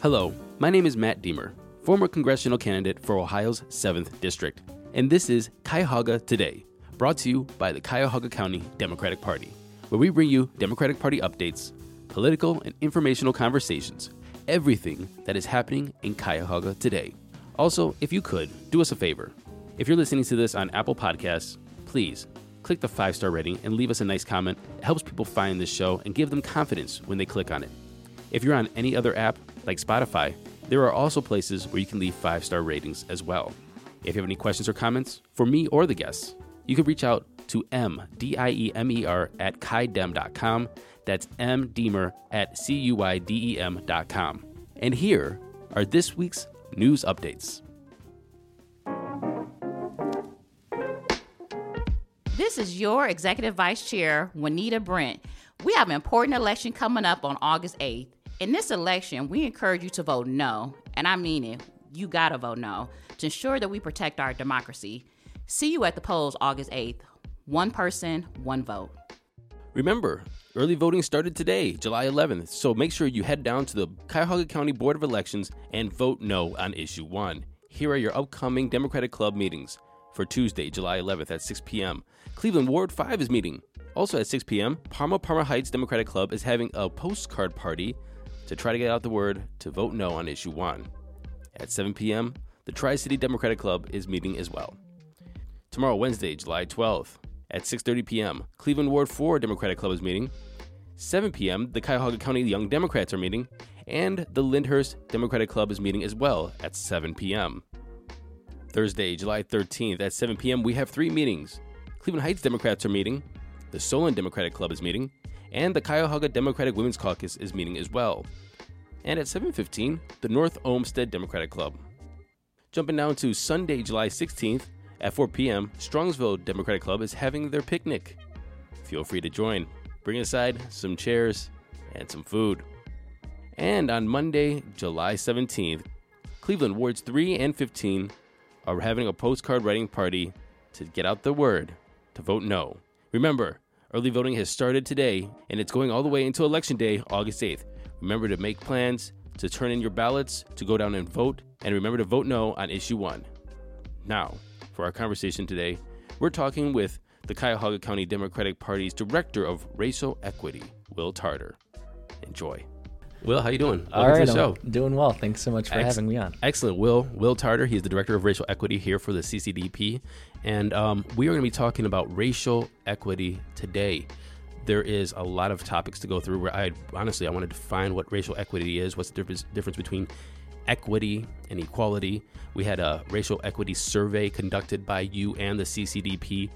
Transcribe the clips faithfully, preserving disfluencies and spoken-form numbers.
Hello, my name is Matt Diemer, former congressional candidate for Ohio's seventh District, and this is Cuyahoga Today, brought to you by the Cuyahoga County Democratic Party, where we bring you Democratic Party updates, political and informational conversations, everything that is happening in Cuyahoga today. Also, if you could, do us a favor. If you're listening to this on Apple Podcasts, please click the five-star rating and leave us a nice comment. It helps people find this show and give them confidence when they click on it. If you're on any other app, like Spotify, there are also places where you can leave five-star ratings as well. If you have any questions or comments for me or the guests, you can reach out to m d i e m e r at cuydem dot com. That's mdiemer at c u y d e m dot com. And here are this week's news updates. This is your Executive Vice Chair, Juanita Brent. We have an important election coming up on August eighth. In this election, we encourage you to vote no, and I mean it, you gotta vote no, to ensure that we protect our democracy. See you at the polls August eighth. One person, one vote. Remember, early voting started today, July eleventh, so make sure you head down to the Cuyahoga County Board of Elections and vote no on Issue one. Here are your upcoming Democratic Club meetings. For Tuesday, July eleventh at six p.m., Cleveland Ward five is meeting. Also at six p.m., Parma Parma Heights Democratic Club is having a postcard party to try to get out the word to vote no on Issue one. At seven p.m., the Tri-City Democratic Club is meeting as well. Tomorrow, Wednesday, July twelfth, at six thirty p.m., Cleveland Ward four Democratic Club is meeting. seven p.m., the Cuyahoga County Young Democrats are meeting, and the Lyndhurst Democratic Club is meeting as well at seven p.m. Thursday, July thirteenth, at seven p.m., we have three meetings. Cleveland Heights Democrats are meeting, the Solon Democratic Club is meeting, and the Cuyahoga Democratic Women's Caucus is meeting as well. And at seven fifteen, the North Olmsted Democratic Club. Jumping down to Sunday, July sixteenth, at four p.m., Strongsville Democratic Club is having their picnic. Feel free to join. Bring aside some chairs and some food. And on Monday, July seventeenth, Cleveland Wards three and fifteen are having a postcard writing party to get out the word to vote no. Remember, early voting has started today, and it's going all the way until Election Day, August eighth. Remember to make plans, to turn in your ballots, to go down and vote, and remember to vote no on Issue one. Now, for our conversation today, we're talking with the Cuyahoga County Democratic Party's Director of Racial Equity, Will Tarter. Enjoy. Will, how you doing? Welcome All right, to the show. I'm doing well. Thanks so much for Ex- having me on. Excellent, Will. Will Tarter, he's the Director of Racial Equity here for the C C D P. And um, we are going to be talking about racial equity today. There is a lot of topics to go through. Where I honestly, I want to define what racial equity is, what's the difference, difference between equity and equality. We had a racial equity survey conducted by you and the C C D P.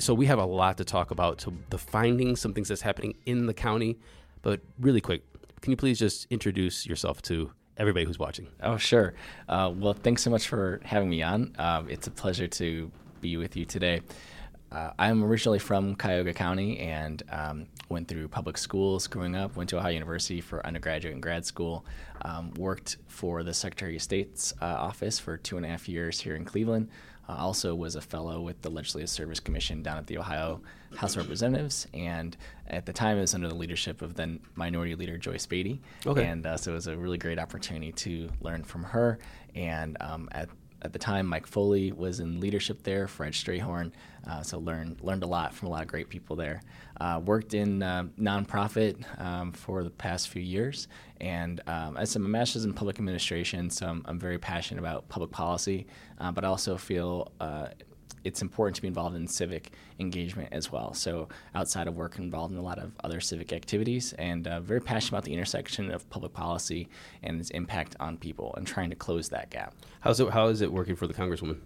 So we have a lot to talk about. So the findings, some things that's happening in the county. But really quick, can you please just introduce yourself to everybody who's watching? Oh, sure. Uh, well, thanks so much for having me on. Uh, it's a pleasure to be with you today. Uh, I'm originally from Cuyahoga County and um, went through public schools growing up, went to Ohio University for undergraduate and grad school, um, worked for the Secretary of State's uh, office for two and a half years here in Cleveland. Uh, also was a fellow with the Legislative Service Commission down at the Ohio House of Representatives, and at the time it was under the leadership of then Minority Leader Joyce Beatty. Okay. And uh, so it was a really great opportunity to learn from her, and um, at At the time, Mike Foley was in leadership there, Fred Strayhorn, uh, so learned learned a lot from a lot of great people there. Uh, worked in uh, nonprofit um, for the past few years, and um, I have my master's in public administration, so I'm, I'm very passionate about public policy, uh, but I also feel uh, it's important to be involved in civic engagement as well. So outside of work, involved in a lot of other civic activities, and uh, very passionate about the intersection of public policy and its impact on people and trying to close that gap. How's it, how is it working for the Congresswoman?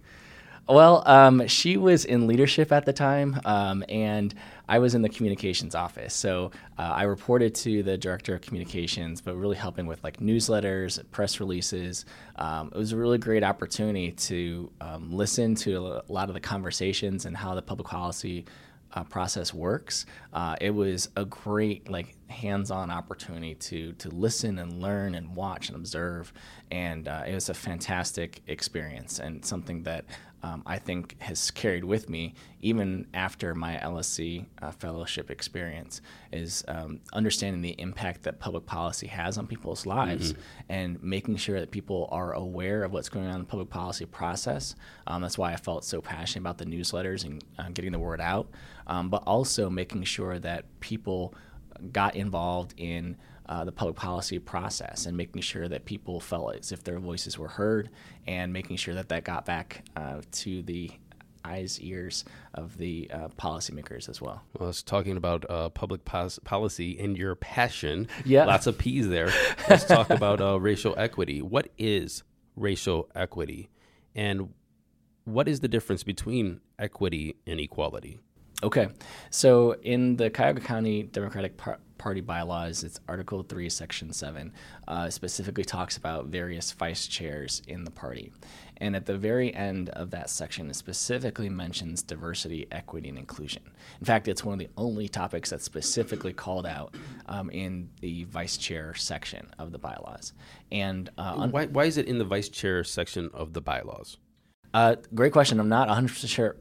Well, um, she was in leadership at the time, um, and I was in the communications office. So uh, I reported to the director of communications, but really helping with like newsletters, press releases. Um, it was a really great opportunity to um, listen to a lot of the conversations and how the public policy Uh, process works. Uh, it was a great like hands-on opportunity to to listen and learn and watch and observe, and uh, it was a fantastic experience and something that um, I think has carried with me even after my L S C uh, fellowship experience is um, understanding the impact that public policy has on people's lives mm-hmm. and making sure that people are aware of what's going on in the public policy process. Um, that's why I felt so passionate about the newsletters and uh, getting the word out, um, but also making sure that people got involved in Uh, the public policy process and making sure that people felt as if their voices were heard and making sure that that got back uh, to the eyes, ears of the uh, policymakers as well. Well, it's talking about uh, public pos- policy and your passion. Yeah. Lots of P's there. Let's talk about uh, racial equity. What is racial equity? And what is the difference between equity and equality? Okay. So in the Cuyahoga County Democratic Party, Party bylaws, it's Article three, Section seven, uh, specifically talks about various vice chairs in the party. And at the very end of that section, it specifically mentions diversity, equity, and inclusion. In fact, it's one of the only topics that's specifically called out um, in the vice chair section of the bylaws. And uh, on- why, why is it in the vice chair section of the bylaws? Uh, great question. I'm not one hundred percent sure,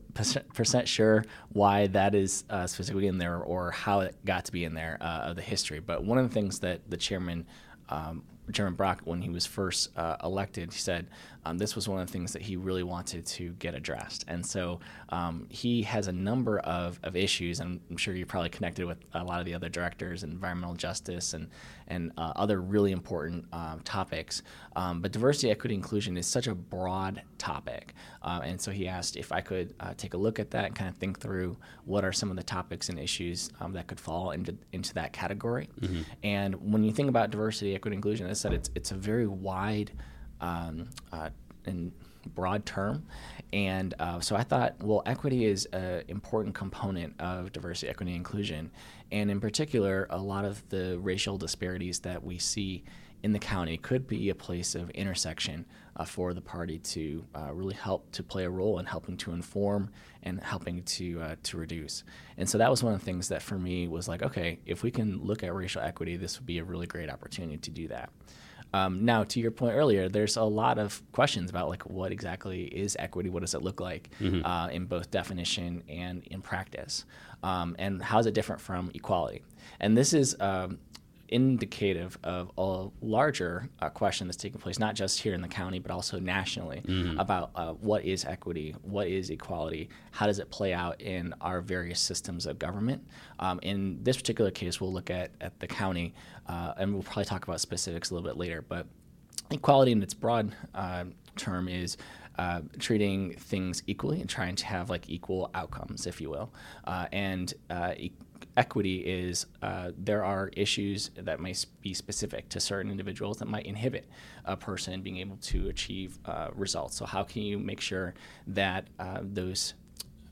percent sure why that is uh, specifically in there or how it got to be in there uh, of the history. But one of the things that the chairman, um, Chairman Brock, when he was first uh, elected, he said um, this was one of the things that he really wanted to get addressed. And so um, he has a number of, of issues, and I'm sure you're probably connected with a lot of the other directors, environmental justice, and, and uh, other really important uh, topics. Um, but diversity, equity, inclusion is such a broad topic. Uh, and so he asked if I could uh, take a look at that and kind of think through what are some of the topics and issues um, that could fall into into that category. Mm-hmm. And when you think about diversity, equity, inclusion, as I said, it's it's a very wide um, uh, and broad term. And uh, so I thought, well, equity is an important component of diversity, equity, and inclusion. And in particular, a lot of the racial disparities that we see in the county could be a place of intersection uh, for the party to uh, really help to play a role in helping to inform and helping to uh, to reduce. And so that was one of the things that for me was like, okay, if we can look at racial equity, this would be a really great opportunity to do that. Um, now, to your point earlier, there's a lot of questions about like what exactly is equity, what does it look like mm-hmm. uh, in both definition and in practice, um, and how is it different from equality? And this is um, indicative of a larger uh, question that's taking place, not just here in the county, but also nationally mm-hmm. about uh, what is equity, what is equality, how does it play out in our various systems of government. Um, in this particular case, we'll look at, at the county, uh, and we'll probably talk about specifics a little bit later, but equality in its broad uh, term is uh, treating things equally and trying to have like equal outcomes, if you will, uh, and uh, e- Equity is uh, there are issues that might be specific to certain individuals that might inhibit a person being able to achieve uh, results. So how can you make sure that uh, those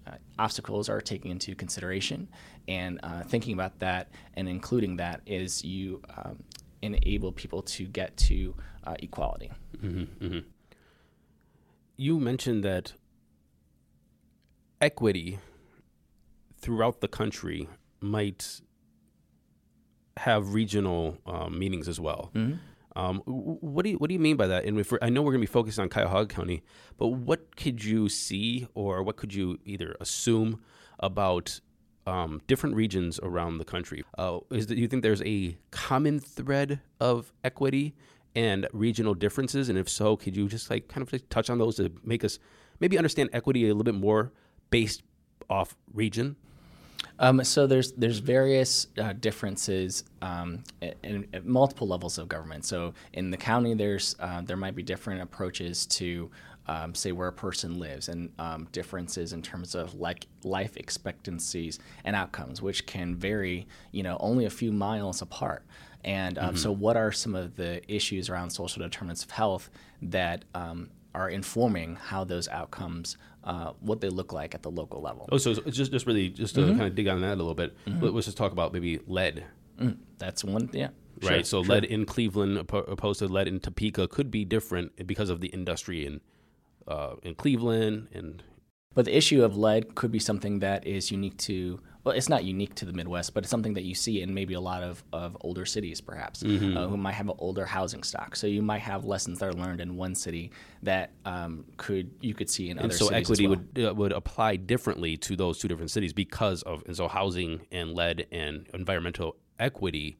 uh, obstacles are taken into consideration? And uh, thinking about that and including that is you um, enable people to get to uh, equality. Mm-hmm, mm-hmm. You mentioned that equity throughout the country might have regional uh, meanings as well. Mm-hmm. Um, what do you what do you mean by that? And if I know we're going to be focused on Cuyahoga County, but what could you see, or what could you either assume about um, different regions around the country? Uh, is that you think there's a common thread of equity and regional differences? And if so, could you just like kind of just touch on those to make us maybe understand equity a little bit more based off region? Um, so there's there's various uh, differences um, at, at multiple levels of government. So in the county, there's uh, there might be different approaches to um, say where a person lives and um, differences in terms of like life expectancies and outcomes, which can vary, you know, only a few miles apart. And um, mm-hmm. so, what are some of the issues around social determinants of health that um, are informing how those outcomes? Uh, what they look like at the local level. Oh, so it's just, just really just to mm-hmm. kind of dig on that a little bit, mm-hmm. let's just talk about maybe lead. Mm, that's one, yeah. Right, sure, so sure. Lead in Cleveland opposed to lead in Topeka could be different because of the industry in uh, in Cleveland and But the issue of lead could be something that is unique to, well, it's not unique to the Midwest, but it's something that you see in maybe a lot of, of older cities, perhaps, mm-hmm. uh, who might have an older housing stock. So you might have lessons that are learned in one city that um, could you could see in and other so cities. And so equity as well. would uh, would apply differently to those two different cities because of, and so housing and lead and environmental equity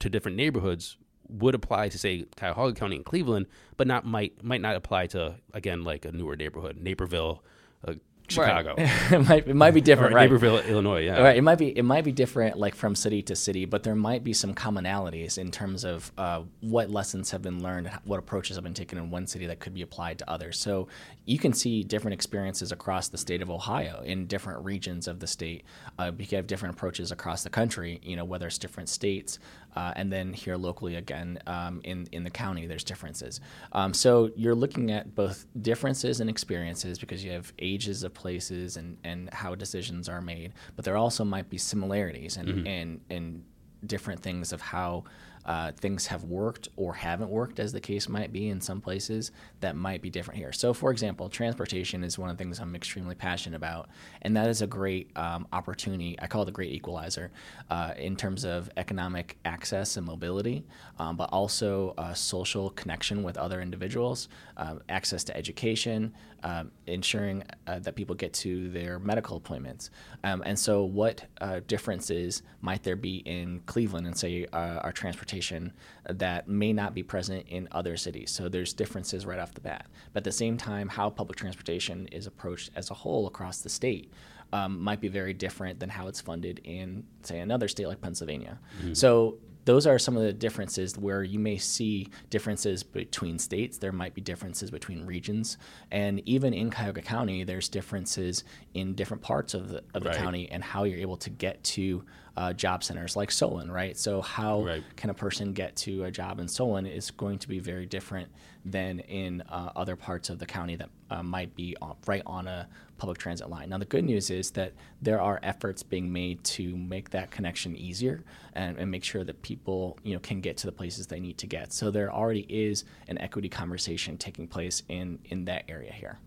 to different neighborhoods would apply to, say, Cuyahoga County and Cleveland, but not might might not apply to, again, like a newer neighborhood, Naperville, uh, Chicago. Right. it might it might be different, right? Naperville, Illinois, yeah. Right. It might be it might be different, like from city to city, but there might be some commonalities in terms of uh, what lessons have been learned, what approaches have been taken in one city that could be applied to others. So you can see different experiences across the state of Ohio in different regions of the state. Uh, you have different approaches across the country, you know, whether it's different states, uh, and then here locally again um, in in the county, there's differences. Um, so you're looking at both differences and experiences because you have ages of places and, and how decisions are made, but there also might be similarities and mm-hmm. and, and different things of how uh, things have worked or haven't worked, as the case might be in some places that might be different here. So, for example, transportation is one of the things I'm extremely passionate about, and that is a great um, opportunity. I call it a great equalizer uh, in terms of economic access and mobility, um, but also uh, social connection with other individuals, uh, access to education, uh, ensuring uh, that people get to their medical appointments. Um, and so what uh, differences might there be in Cleveland and, say, uh, our transportation that may not be present in other cities? So there's differences right off the bat. But at the same time, how public transportation is approached as a whole across the state um, might be very different than how it's funded in, say, another state like Pennsylvania. Mm-hmm. So those are some of the differences where you may see differences between states. There might be differences between regions. And even in Cuyahoga County, there's differences in different parts of the, of the right. county and how you're able to get to uh, job centers like Solon, right? So how right. can a person get to a job in Solon is going to be very different than in uh, other parts of the county that uh, might be on, right on a public transit line. Now, the good news is that there are efforts being made to make that connection easier and, and make sure that people, you know, can get to the places they need to get. So there already is an equity conversation taking place in, in that area here.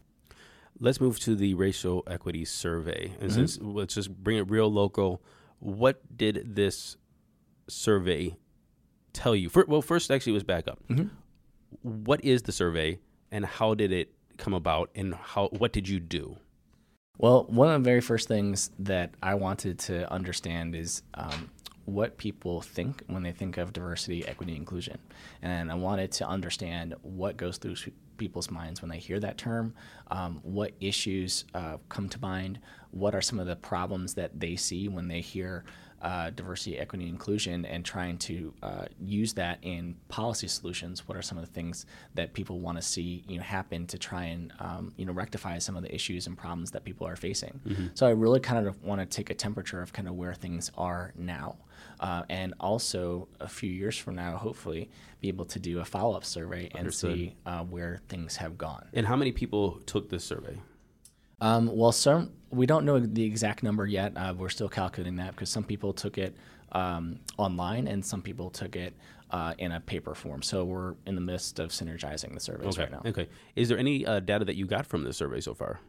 Let's move to the racial equity survey. And mm-hmm. since, let's just bring it real local. What did this survey tell you? For, well, first, actually, let's back up. Mm-hmm. What is the survey and how did it come about and how what did you do? Well, one of the very first things that I wanted to understand is um, what people think when they think of diversity, equity, inclusion. And I wanted to understand what goes through people's minds when they hear that term, um, what issues uh, come to mind, what are some of the problems that they see when they hear Uh, diversity, equity, and inclusion, and trying to uh, use that in policy solutions. What are some of the things that people want to see, you know, happen to try and um, you know, rectify some of the issues and problems that people are facing? Mm-hmm. So I really kind of want to take a temperature of kind of where things are now, uh, and also a few years from now, hopefully, be able to do a follow-up survey Understood. and see uh, where things have gone. And how many people took this survey? Um, well, some we don't know the exact number yet. Uh, we're still calculating that because some people took it um, online and some people took it uh, in a paper form. So we're in the midst of synergizing the surveys okay. right now. Okay. Is there any uh, data that you got from the survey so far?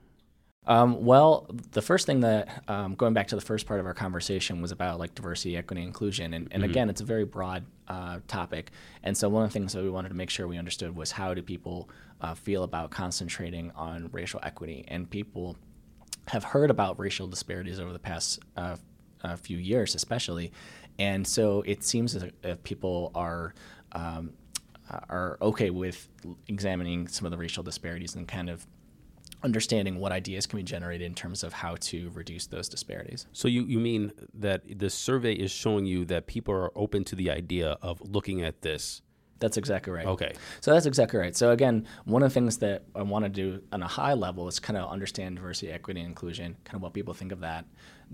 Um, well, the first thing that, um, going back to the first part of our conversation was about like diversity, equity, inclusion. And, and mm-hmm. again, it's a very broad uh, topic. And so one of the things that we wanted to make sure we understood was how do people uh, feel about concentrating on racial equity? And people have heard about racial disparities over the past uh, uh, few years, especially. And so it seems as if people are, um, are okay with examining some of the racial disparities and kind of understanding what ideas can be generated in terms of how to reduce those disparities. So you, you mean that the survey is showing you that people are open to the idea of looking at this? That's exactly right. Okay. So that's exactly right. So again, one of the things that I want to do on a high level is kind of understand diversity, equity, and inclusion, kind of what people think of that.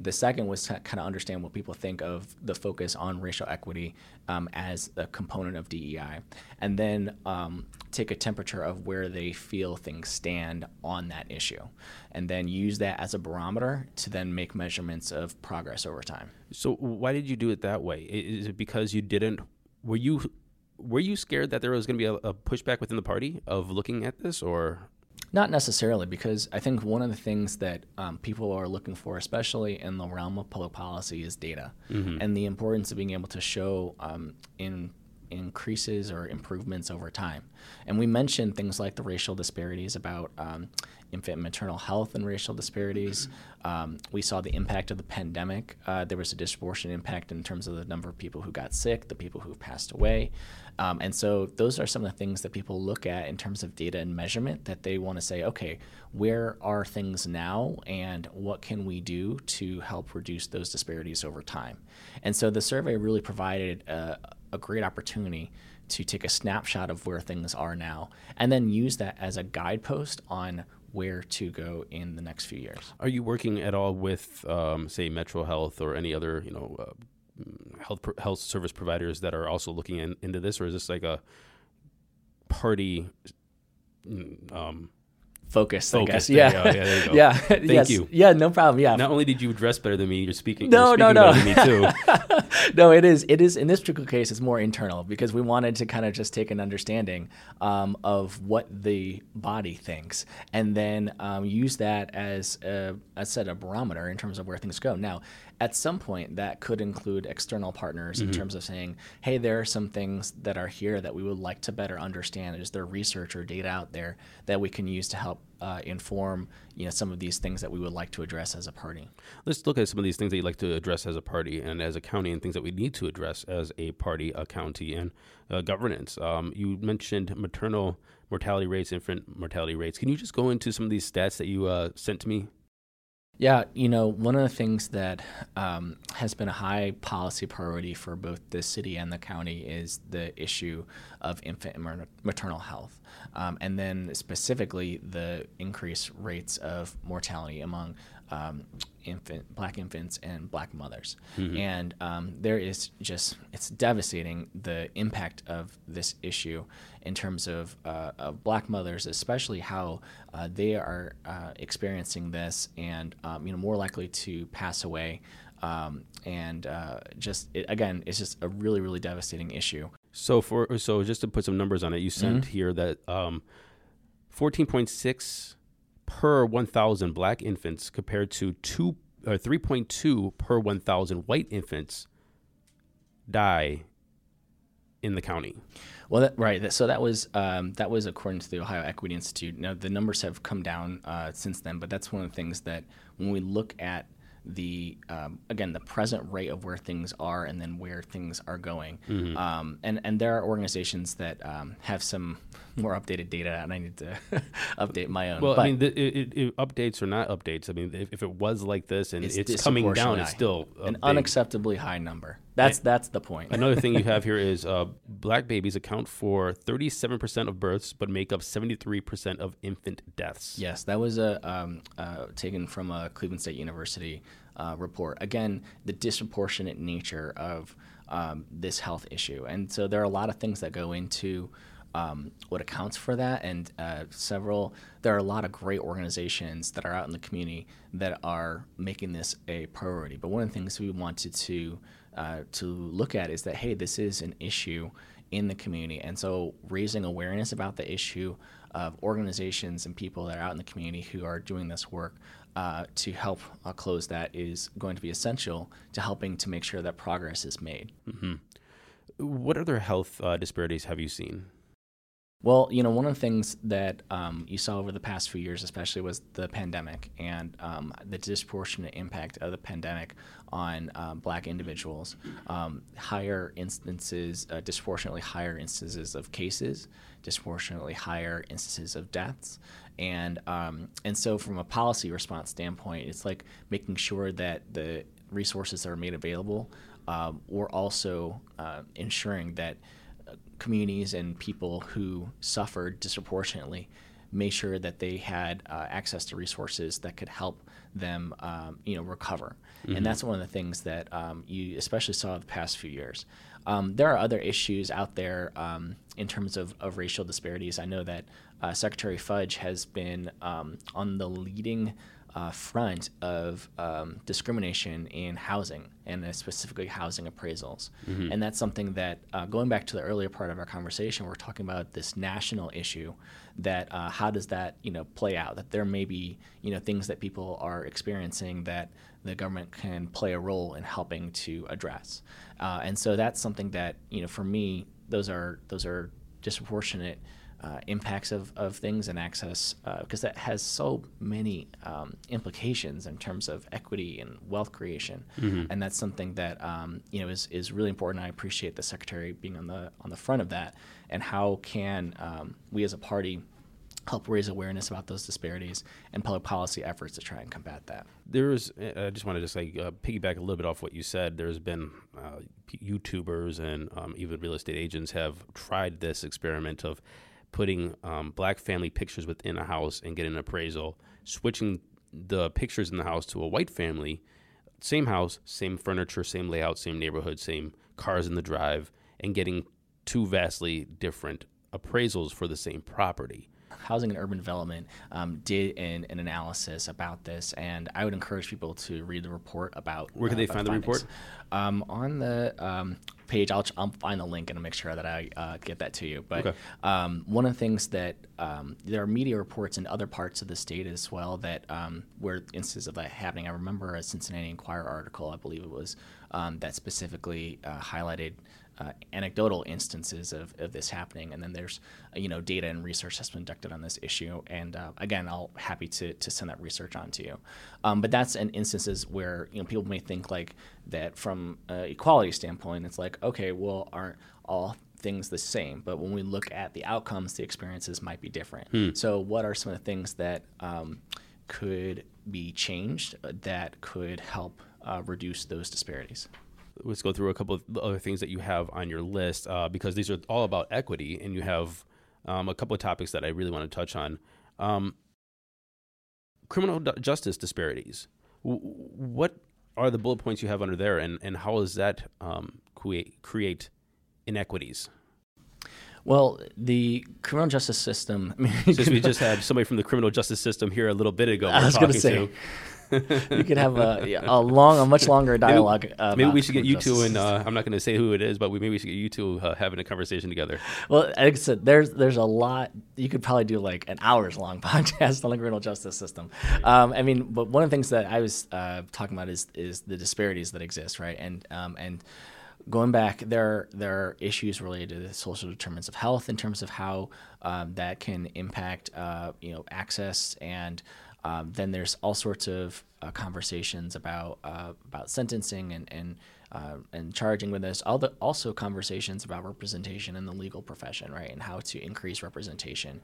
The second was to kind of understand what people think of the focus on racial equity um, as a component of D E I, and then um, take a temperature of where they feel things stand on that issue, and then use that as a barometer to then make measurements of progress over time. So why did you do it that way? Is it because you didn't, were you, were you scared that there was going to be a, a pushback within the party of looking at this, or? Not necessarily, because I think one of the things that um, people are looking for, especially in the realm of public policy, is data, mm-hmm. and the importance of being able to show um, in increases or improvements over time. And we mentioned things like the racial disparities about um, infant and maternal health and racial disparities. Um, we saw the impact of the pandemic. Uh, there was a disproportionate impact in terms of the number of people who got sick, the people who passed away. Um, and so those are some of the things that people look at in terms of data and measurement, that they want to say, okay, where are things now and what can we do to help reduce those disparities over time? And so the survey really provided a, a great opportunity to take a snapshot of where things are now and then use that as a guidepost on where to go in the next few years. Are you working at all with, um, say, MetroHealth or any other, you know, uh, health pro- health service providers that are also looking in, into this, or is this like a party um, focus? I guess. Yeah. There you go. Yeah. There you go. yeah. Thank yes. you. Yeah. No problem. Yeah. Not only did you dress better than me, you're speaking. No. You're speaking no. No. Better than me too. No. It is. It is. In this particular case, it's more internal because we wanted to kind of just take an understanding um, of what the body thinks, and then um, use that as a, I said, a barometer in terms of where things go now. At some point, that could include external partners mm-hmm. in terms of saying, hey, there are some things that are here that we would like to better understand. Is there research or data out there that we can use to help uh, inform you know, some of these things that we would like to address as a party? Let's look at some of these things that you'd like to address as a party and as a county, and things that we need to address as a party, a county, and uh, governance. Um, you mentioned maternal mortality rates, infant mortality rates. Can you just go into some of these stats that you uh, sent to me? Yeah, you know, one of the things that um, has been a high policy priority for both the city and the county is the issue of infant and maternal health, um, and then specifically the increased rates of mortality among um, infant, black infants and black mothers. Mm-hmm. And um, there is just, it's devastating, the impact of this issue in terms of, uh, of black mothers, especially how uh, they are uh, experiencing this and, um, you know, more likely to pass away. Um, and uh, just, it, again, it's just a really, really devastating issue. So for, so just to put some numbers on it, you sent mm-hmm. here that um, fourteen point six per one thousand black infants compared to two or three point two per one thousand white infants die in the county. Well, that, right. So that was um, that was according to the Ohio Equity Institute. Now, the numbers have come down uh, since then, but that's one of the things that when we look at the, um, again, the present rate of where things are and then where things are going. Mm-hmm. Um, and, and there are organizations that um, have some more updated data, and I need to update my own. Well, but I mean, the, it, it updates or not updates. I mean, if, if it was like this and it's, it's coming down, it's still an update. Unacceptably high number. That's, and that's the point. Another thing you have here is uh, black babies account for thirty-seven percent of births, but make up seventy-three percent of infant deaths. Yes, that was a, um, uh, taken from a Cleveland State University uh, report. Again, the disproportionate nature of um, this health issue. And so there are a lot of things that go into Um, what accounts for that, and uh, several, there are a lot of great organizations that are out in the community that are making this a priority. But one of the things we wanted to uh, to look at is that, hey, this is an issue in the community, and so raising awareness about the issue of organizations and people that are out in the community who are doing this work uh, to help uh, close that is going to be essential to helping to make sure that progress is made. Mm-hmm. What other health uh, disparities have you seen? Well, you know, one of the things that um, you saw over the past few years especially was the pandemic and um, the disproportionate impact of the pandemic on uh, black individuals, um, higher instances, uh, disproportionately higher instances of cases, disproportionately higher instances of deaths. And um, and so from a policy response standpoint, it's like making sure that the resources that are made available uh, we're also uh, ensuring that communities and people who suffered disproportionately made sure that they had uh, access to resources that could help them, um, you know, recover. Mm-hmm. And that's one of the things that um, you especially saw the past few years. Um, there are other issues out there um, in terms of, of racial disparities. I know that uh, Secretary Fudge has been um, on the leading uh, front of um, discrimination in housing, and uh, specifically housing appraisals. Mm-hmm. And that's something that, uh, going back to the earlier part of our conversation, we're talking about this national issue that uh, how does that, you know, play out, that there may be, you know, things that people are experiencing that the government can play a role in helping to address. Uh, and so that's something that, you know, for me, those are those are disproportionate Uh, impacts of, of things and access, because uh, that has so many um, implications in terms of equity and wealth creation, mm-hmm. and that's something that um, you know is is really important. I appreciate the Secretary being on the on the front of that, and how can um, we as a party help raise awareness about those disparities and public policy efforts to try and combat that. There's, I just wanted to say, uh, piggyback a little bit off what you said. There's been uh, YouTubers and um, even real estate agents have tried this experiment of putting um, black family pictures within a house and getting an appraisal, switching the pictures in the house to a white family, same house, same furniture, same layout, same neighborhood, same cars in the drive, and getting two vastly different appraisals for the same property. Housing and Urban Development um, did an, an analysis about this, and I would encourage people to read the report about. Where can uh, they find the findings. report? Um, on the um, page, I'll, I'll find the link and I'll make sure that I uh, get that to you. But okay. um, one of the things that um, there are media reports in other parts of the state as well that um, where instances of that happening. I remember a Cincinnati Enquirer article, I believe it was, um, that specifically uh, highlighted. Uh, anecdotal instances of, of this happening, and then there's you know data and research that's been conducted on this issue, and uh, again I'll happy to, to send that research on to you, um, but that's in instances where you know people may think like that from an uh, equality standpoint it's like, okay, well, aren't all things the same? But when we look at the outcomes, the experiences might be different. hmm. So what are some of the things that um, could be changed that could help uh, reduce those disparities? Let's go through a couple of other things that you have on your list, uh, because these are all about equity, and you have um, a couple of topics that I really want to touch on. Um, criminal justice disparities. W- what are the bullet points you have under there, and, and how does that um, create, create inequities? Well, the criminal justice system... I mean, Since we just had somebody from the criminal justice system here a little bit ago. I was going to say... You could have a, a long, a much longer dialogue. Maybe, about maybe we should get you two, and uh, I'm not going to say who it is, but we maybe we should get you two uh, having a conversation together. Well, I said, there's there's a lot. You could probably do like an hours long podcast on the criminal justice system. Um, I mean, but one of the things that I was uh, talking about is is the disparities that exist, right? And um, and going back, there there are issues related to the social determinants of health in terms of how um, that can impact uh, you know access and. Um, then there's all sorts of uh, conversations about uh, about sentencing and and uh, and charging with this. All the, also conversations about representation in the legal profession, right, and how to increase representation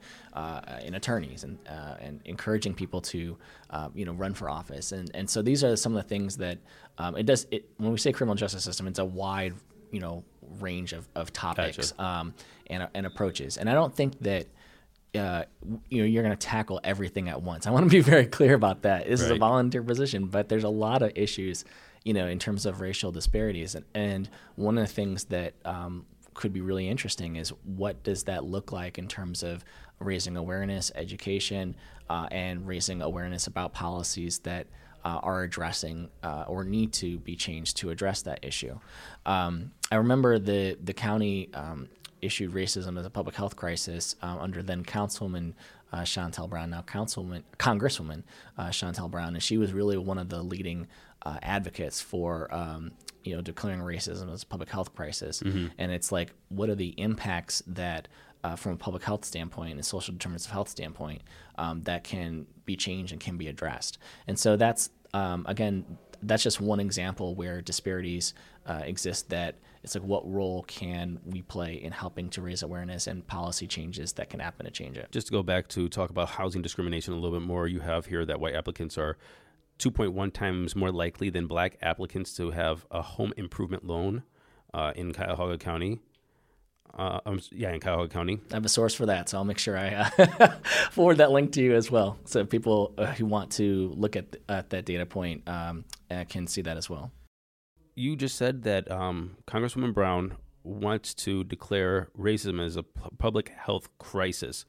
uh, in attorneys and uh, and encouraging people to uh, you know run for office. And and so these are some of the things that um, it does. It, when we say criminal justice system, it's a wide you know range of of topics gotcha. um, and and approaches. And I don't think that. Uh, you know, you're going to tackle everything at once. I want to be very clear about that. This right. is a volunteer position, but there's a lot of issues, you know, in terms of racial disparities. And, and one of the things that um, could be really interesting is what does that look like in terms of raising awareness, education, uh, and raising awareness about policies that uh, are addressing uh, or need to be changed to address that issue. Um, I remember the, the county um, issued racism as a public health crisis uh, under then Councilwoman uh, Chantelle Brown, now Councilwoman, Congresswoman uh, Chantelle Brown, and she was really one of the leading uh, advocates for um, you know declaring racism as a public health crisis. Mm-hmm. And it's like, what are the impacts that, uh, from a public health standpoint and social determinants of health standpoint, um, that can be changed and can be addressed? And so that's um, again, that's just one example where disparities uh, exist that. It's like, what role can we play in helping to raise awareness and policy changes that can happen to change it? Just to go back to talk about housing discrimination a little bit more, you have here that white applicants are two point one times more likely than black applicants to have a home improvement loan uh, in Cuyahoga County. Uh, um, yeah, in Cuyahoga County. I have a source for that, so I'll make sure I uh, forward that link to you as well. So people uh, who want to look at, th- at that data point um, uh, can see that as well. You just said that um, Congresswoman Brown wants to declare racism as a pu- public health crisis.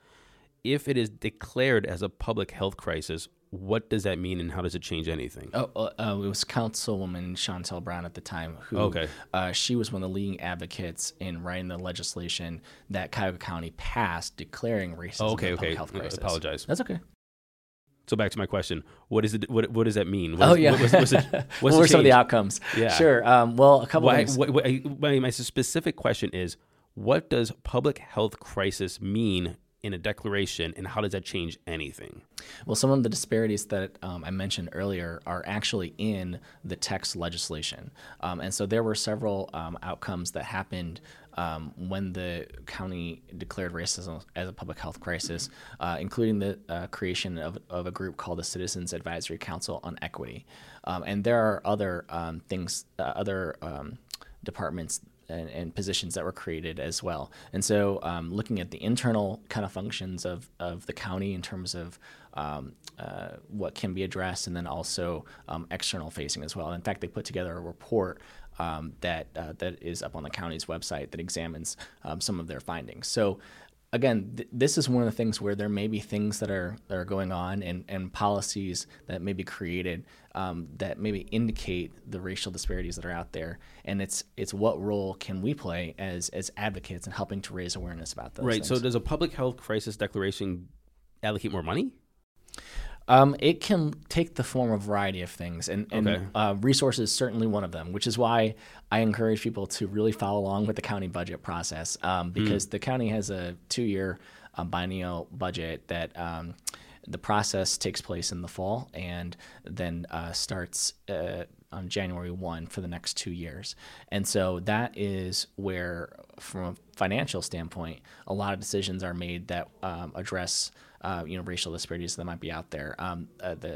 If it is declared as a public health crisis, what does that mean and how does it change anything? Oh, uh, it was Councilwoman Chantelle Brown at the time who okay. uh, she was one of the leading advocates in writing the legislation that Cuyahoga County passed declaring racism oh, okay, a public okay. health crisis. I apologize. That's okay. So back to my question, what is it? What, what does that mean? What oh, is, yeah. What, what's, what's it, what's what were some of the outcomes? Yeah. Sure. Um, well, a couple Why, of things. What, what, my, my specific question is, what does public health crisis mean in a declaration, and how does that change anything? Well, some of the disparities that um, I mentioned earlier are actually in the text legislation. Um, and so there were several um, outcomes that happened um, when the county declared racism as a public health crisis, uh, including the uh, creation of, of a group called the Citizens Advisory Council on Equity. Um, and there are other um, things, uh, other um, departments And, and positions that were created as well. And so um, looking at the internal kind of functions of, of the county in terms of um, uh, what can be addressed, and then also um, external facing as well. And in fact, they put together a report um, that uh, that is up on the county's website that examines um, some of their findings. So again, th- this is one of the things where there may be things that are that are going on and, and policies that may be created um, that maybe indicate the racial disparities that are out there. And it's it's what role can we play as as advocates in helping to raise awareness about those Right. things. So does a public health crisis declaration allocate more money? Um, it can take the form of a variety of things, and, and okay. uh, resources is certainly one of them, which is why I encourage people to really follow along with the county budget process, um, because mm. the county has a two-year uh, biennial budget that um, the process takes place in the fall and then uh, starts uh, on January first for the next two years. And so that is where, from a financial standpoint, a lot of decisions are made that um, address Uh, you know, racial disparities that might be out there. Um, uh, the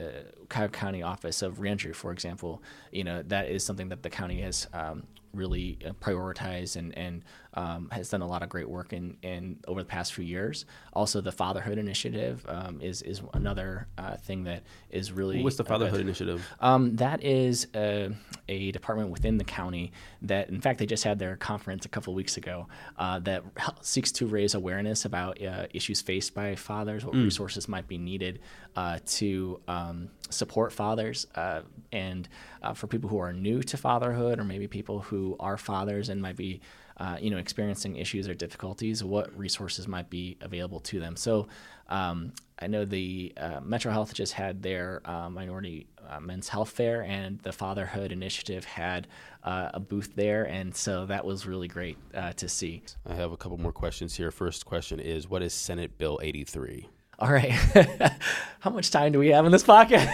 Cuyahoga County office of reentry, for example, you know, that is something that the county has um, really prioritized and, and um, has done a lot of great work in, in over the past few years. Also, the Fatherhood Initiative um, is, is another uh, thing that is really... What's the Fatherhood uh, Initiative? Um, that is a, a department within the county that, in fact, they just had their conference a couple of weeks ago uh, that seeks to raise awareness about uh, issues faced by fathers, what mm. resources might be needed uh, to um, support fathers, uh, and uh, for people who are new to fatherhood, or maybe people who are fathers and might be uh, you know, experiencing issues or difficulties, what resources might be available to them. So um, I know the uh, MetroHealth just had their uh, minority uh, men's health fair, and the Fatherhood Initiative had uh, a booth there, and so that was really great uh, to see. I have a couple more questions here. First question is, what is Senate Bill eighty-three? All right. How much time do we have in this pocket?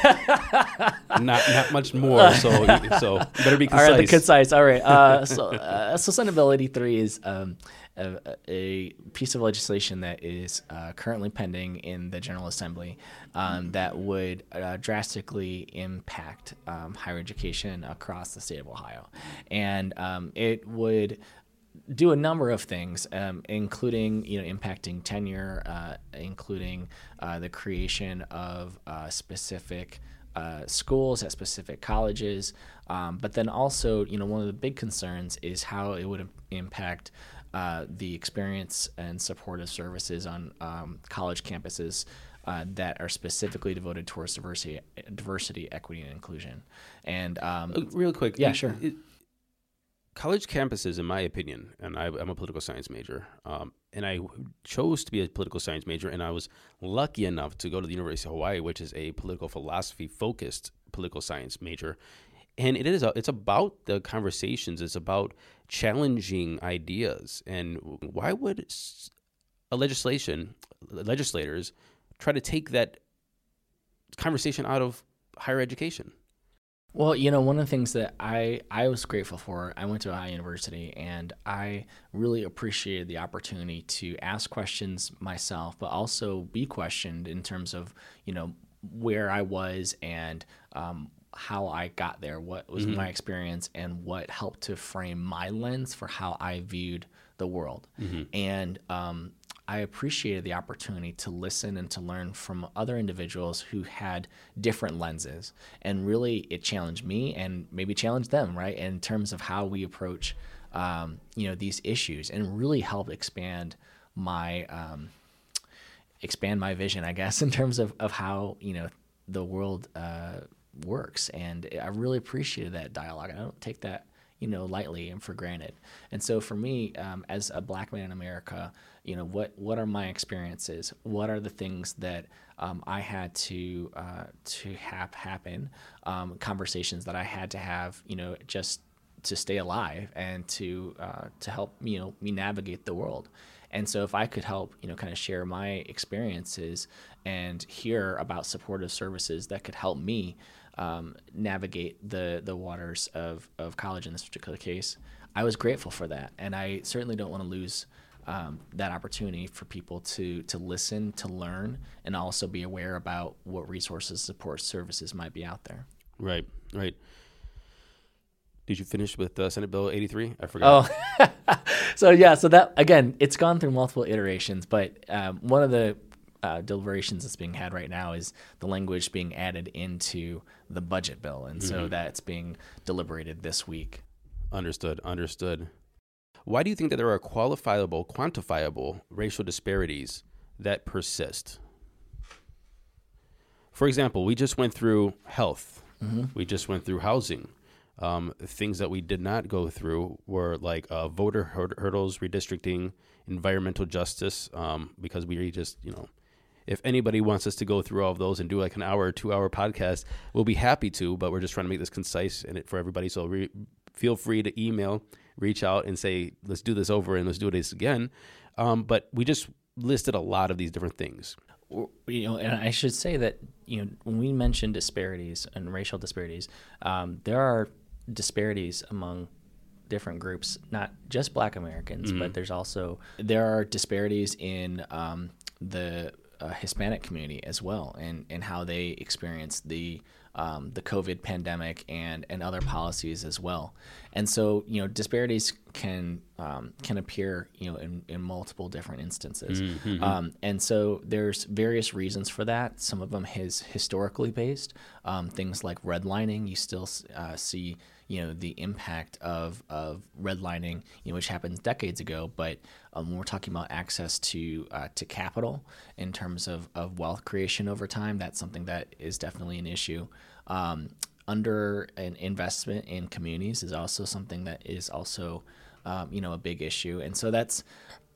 not not much more, so so better be concise. All right, the concise. All right. Uh, so, uh, so Senate Bill eighty-three is um, a, a piece of legislation that is uh, currently pending in the General Assembly um, that would uh, drastically impact um, higher education across the state of Ohio. And um, it would do a number of things, um, including, you know, impacting tenure, uh, including uh, the creation of uh, specific uh, schools at specific colleges. Um, but then also, you know, one of the big concerns is how it would impact uh, the experience and supportive services on um, college campuses Uh, that are specifically devoted towards diversity, diversity, equity, and inclusion. And um, real quick, yeah, it, sure. It, College campuses, in my opinion, and I, I'm a political science major, um, and I chose to be a political science major, and I was lucky enough to go to the University of Hawaii, which is a political philosophy-focused political science major. And it is a, it's about the conversations. It's about challenging ideas. And why would a legislation, legislators try to take that conversation out of higher education? Well, you know, one of the things that I, I was grateful for, I went to Ohio University, and I really appreciated the opportunity to ask questions myself, but also be questioned in terms of, you know, where I was and um, how I got there, what was mm-hmm. my experience, and what helped to frame my lens for how I viewed the world. Mm-hmm. And um, I appreciated the opportunity to listen and to learn from other individuals who had different lenses. And really, it challenged me and maybe challenged them, right, in terms of how we approach, um, you know, these issues, and really helped expand my um, expand my vision, I guess, in terms of, of how, you know, the world uh, works. And I really appreciated that dialogue. I don't take that, you know, lightly and for granted. And so for me, um, as a black man in America, you know, what, what are my experiences? What are the things that um, I had to uh, to have happen, um, conversations that I had to have, you know, just to stay alive and to uh, to help, you know, me navigate the world. And so if I could help, you know, kind of share my experiences and hear about supportive services that could help me um, navigate the the waters of, of college in this particular case, I was grateful for that. And I certainly don't want to lose um, that opportunity for people to to listen, to learn, and also be aware about what resources, support services might be out there. Right, right. Did you finish with uh, Senate Bill eighty-three? I forgot. Oh, so yeah. So that, again, it's gone through multiple iterations, but um, one of the uh, deliberations that's being had right now is the language being added into the budget bill. And mm-hmm. so that's being deliberated this week. Understood. Understood. Why do you think that there are qualifiable, quantifiable racial disparities that persist? For example, we just went through health. Mm-hmm. We just went through housing. Um, things that we did not go through were like uh, voter hurdles, redistricting, environmental justice, um, because we just, you know, if anybody wants us to go through all of those and do like an hour or two hour podcast, we'll be happy to, but we're just trying to make this concise and it for everybody. So re- feel free to email, reach out and say, let's do this over and let's do this again. Um, but we just listed a lot of these different things. You know, and I should say that, you know, when we mention disparities and racial disparities, um, there are disparities among different groups, not just black Americans, mm-hmm. but there's also, there are disparities in um, the uh, Hispanic community as well, and, and how they experience the um, the COVID pandemic and, and other policies as well. And so, you know, disparities can um, can appear, you know, in, in multiple different instances. Mm-hmm. Um, and so there's various reasons for that. Some of them is historically based, um, things like redlining. You still uh, see, you know, the impact of, of redlining, you know, which happens decades ago. But um, when we're talking about access to uh, to capital in terms of, of wealth creation over time, that's something that is definitely an issue. Um, under an investment in communities is also something that is also, um, you know, a big issue. And so that's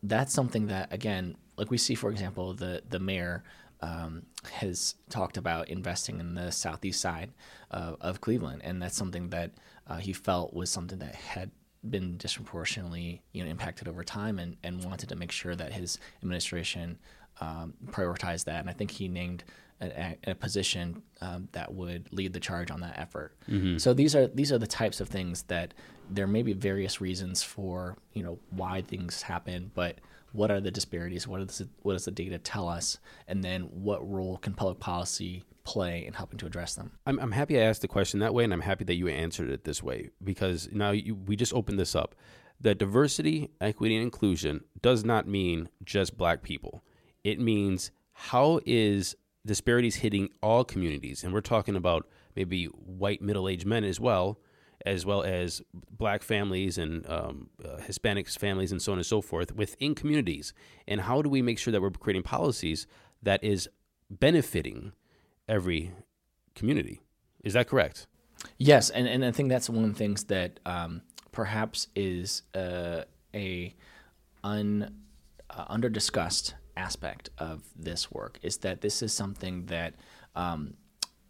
that's something that, again, like we see, for example, the, the mayor Um, has talked about investing in the southeast side uh, of Cleveland, and that's something that uh, he felt was something that had been disproportionately, you know, impacted over time, and, and wanted to make sure that his administration um, prioritized that. And I think he named a, a position um, that would lead the charge on that effort. Mm-hmm. So these are these are the types of things that there may be various reasons for, you know, why things happen, but what are the disparities? What, is the, what does the data tell us? And then what role can public policy play in helping to address them? I'm, I'm happy I asked the question that way, and I'm happy that you answered it this way, because now you, we just opened this up. That diversity, equity, and inclusion does not mean just black people. It means how is disparities hitting all communities? And we're talking about maybe white middle-aged men as well, as well as black families and um, uh, Hispanic families and so on and so forth within communities. And how do we make sure that we're creating policies that is benefiting every community? Is that correct? Yes, and, and I think that's one of the things that um, perhaps is uh, a un, uh, under-discussed aspect of this work, is that this is something that um,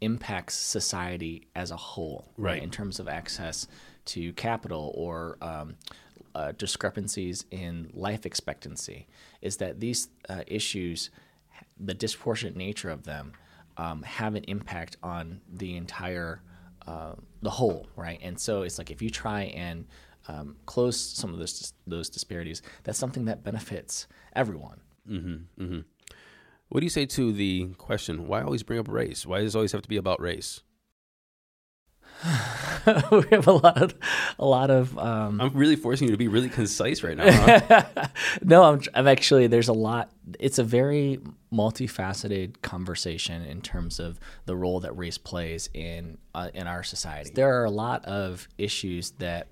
impacts society as a whole, right, right? In terms of access to capital or um, uh, discrepancies in life expectancy, is that these uh, issues, the disproportionate nature of them, um, have an impact on the entire, uh, the whole, right? And so it's like if you try and um, close some of those those disparities, that's something that benefits everyone. Mm-hmm, mm-hmm. What do you say to the question, why always bring up race? Why does it always have to be about race? We have a lot of, a lot of. Um... I'm really forcing you to be really concise right now. Huh? No, I'm, I'm actually, there's a lot. It's a very multifaceted conversation in terms of the role that race plays in uh, in our society. There are a lot of issues that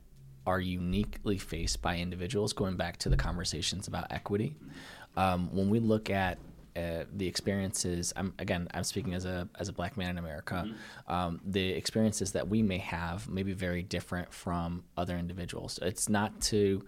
are uniquely faced by individuals, going back to the conversations about equity. Um, when we look at uh, the experiences. I'm again, I'm speaking as a as a black man in America. Mm-hmm. Um, the experiences that we may have may be very different from other individuals. It's not to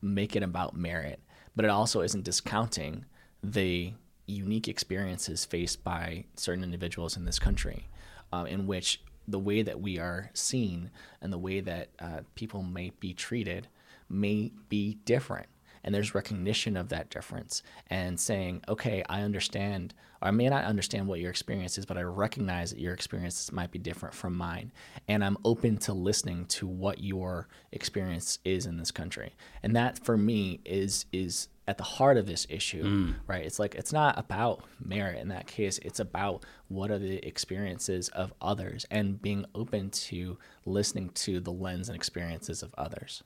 make it about merit, but it also isn't discounting the unique experiences faced by certain individuals in this country, uh, in which the way that we are seen and the way that uh, people may be treated may be different. And there's recognition of that difference and saying, okay, I understand, or I may not understand what your experience is, but I recognize that your experience might be different from mine. And I'm open to listening to what your experience is in this country. And that for me is is at the heart of this issue, mm. right? It's like, it's not about merit in that case. It's about what are the experiences of others and being open to listening to the lens and experiences of others.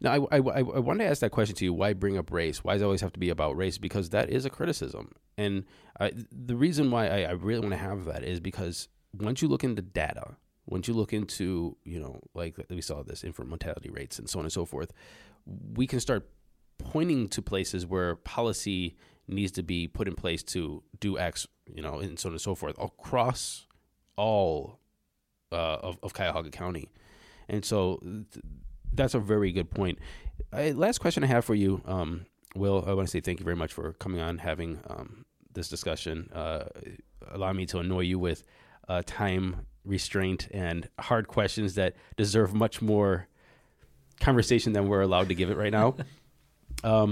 Now, I, I, I wanted to ask that question to you. Why bring up race? Why does it always have to be about race? Because that is a criticism. And I, the reason why I, I really want to have that is because once you look into data, once you look into, you know, like we saw this infant mortality rates and so on and so forth, we can start pointing to places where policy needs to be put in place to do X, you know, and so on and so forth across all uh, of, of Cuyahoga County. And so... Th- That's a very good point. I, last question I have for you, um, Will, I want to say thank you very much for coming on, having um, this discussion. Uh, allow me to annoy you with uh, time restraint and hard questions that deserve much more conversation than we're allowed to give it right now. um,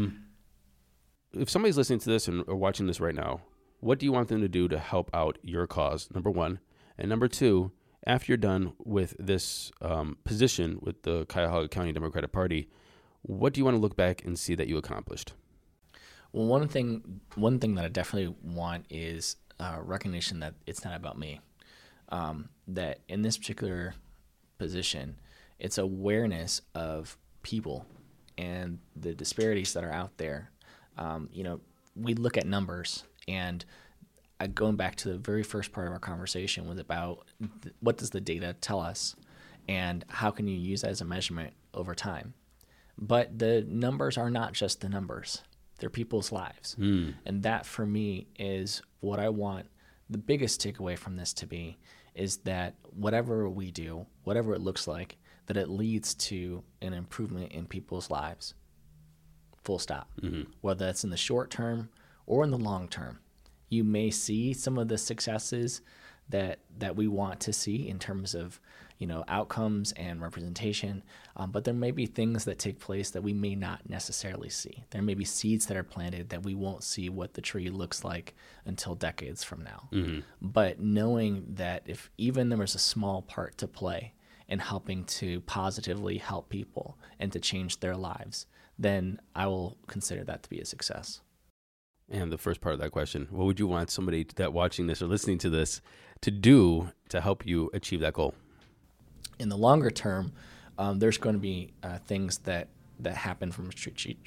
if somebody's listening to this and, or watching this right now, what do you want them to do to help out your cause, number one? And number two, after you're done with this um, position with the Cuyahoga County Democratic Party, what do you want to look back and see that you accomplished? Well, one thing one thing that I definitely want is uh, recognition that it's not about me. Um, that in this particular position, it's awareness of people and the disparities that are out there. Um, you know, we look at numbers, and going back to the very first part of our conversation was about th- what does the data tell us and how can you use that as a measurement over time? But the numbers are not just the numbers. They're people's lives. Mm. And that for me is what I want the biggest takeaway from this to be, is that whatever we do, whatever it looks like, that it leads to an improvement in people's lives, full stop. Mm-hmm. Whether that's in the short term or in the long term. You may see some of the successes that that we want to see in terms of, you know, outcomes and representation, um, but there may be things that take place that we may not necessarily see. There may be seeds that are planted that we won't see what the tree looks like until decades from now. Mm-hmm. But knowing that if even there was a small part to play in helping to positively help people and to change their lives, then I will consider that to be a success. And the first part of that question, what would you want somebody that watching this or listening to this to do to help you achieve that goal? In the longer term, um, there's going to be uh, things that, that happen from a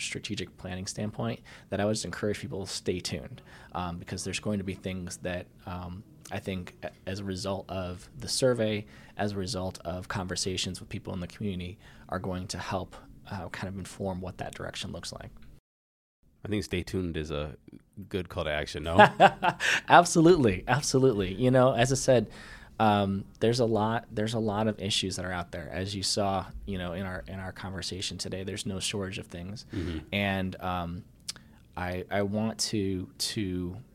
strategic planning standpoint that I would just encourage people to stay tuned, um, because there's going to be things that um, I think as a result of the survey, as a result of conversations with people in the community, are going to help uh, kind of inform what that direction looks like. I think stay tuned is a good call to action, no? Absolutely, absolutely. You know, as I said, um, there's a lot there's a lot of issues that are out there. As you saw, you know, in our in our conversation today, there's no shortage of things. Mm-hmm. And um, I I want to to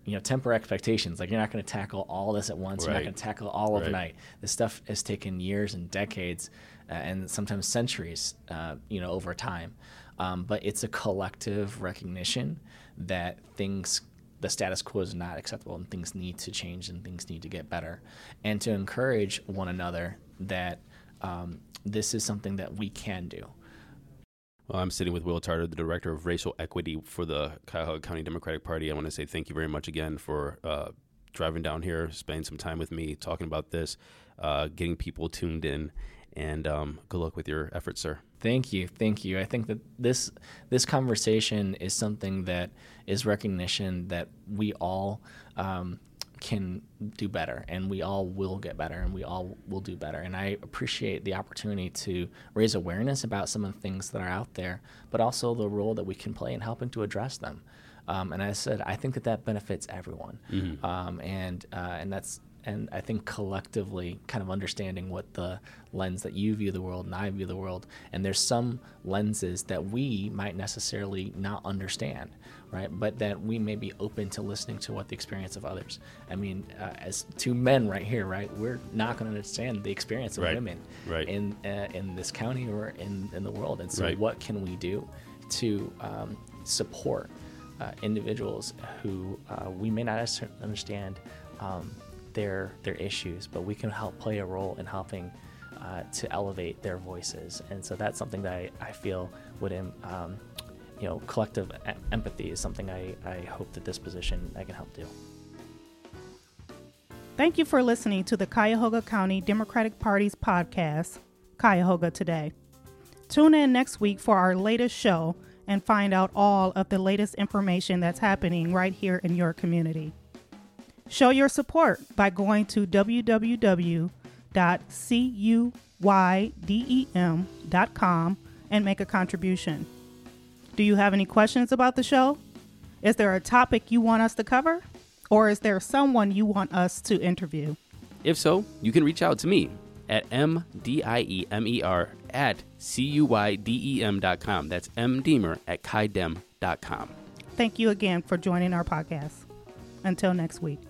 you know, temper expectations. Like, you're not going to tackle all this at once. Right. You're not going to tackle all right. overnight. This stuff has taken years and decades, uh, and sometimes centuries, uh, you know, over time. Um, but it's a collective recognition that things, the status quo is not acceptable, and things need to change, and things need to get better. And to encourage one another that um, this is something that we can do. Well, I'm sitting with Will Tarter, the Director of Racial Equity for the Cuyahoga County Democratic Party. I want to say thank you very much again for uh, driving down here, spending some time with me, talking about this, uh, getting people tuned in. And um, good luck with your efforts, sir. Thank you. Thank you. I think that this this conversation is something that is recognition that we all um, can do better, and we all will get better, and we all will do better. And I appreciate the opportunity to raise awareness about some of the things that are out there, but also the role that we can play in helping to address them. Um, and as I said, I think that that benefits everyone. Mm-hmm. Um, and uh, and that's and I think collectively kind of understanding what the lens that you view the world and I view the world, and there's some lenses that we might necessarily not understand, right? But that we may be open to listening to what the experience of others. I mean, uh, as two men right here, right, we're not going to understand the experience of right. women right. in uh, in this county or in, in the world. And so right. what can we do to um, support uh, individuals who uh, we may not understand um, their their issues, but we can help play a role in helping uh, to elevate their voices. And so that's something that I, I feel would, um, you know, collective empathy is something I, I hope that this position I can help do. Thank you for listening to the Cuyahoga County Democratic Party's podcast, Cuyahoga Today. Tune in next week for our latest show and find out all of the latest information that's happening right here in your community. Show your support by going to w w w dot cuydem dot com and make a contribution. Do you have any questions about the show? Is there a topic you want us to cover? Or is there someone you want us to interview? If so, you can reach out to me at m d i e m e r at cuydem dot com. That's mdiemer at cuydem dot com. Thank you again for joining our podcast. Until next week.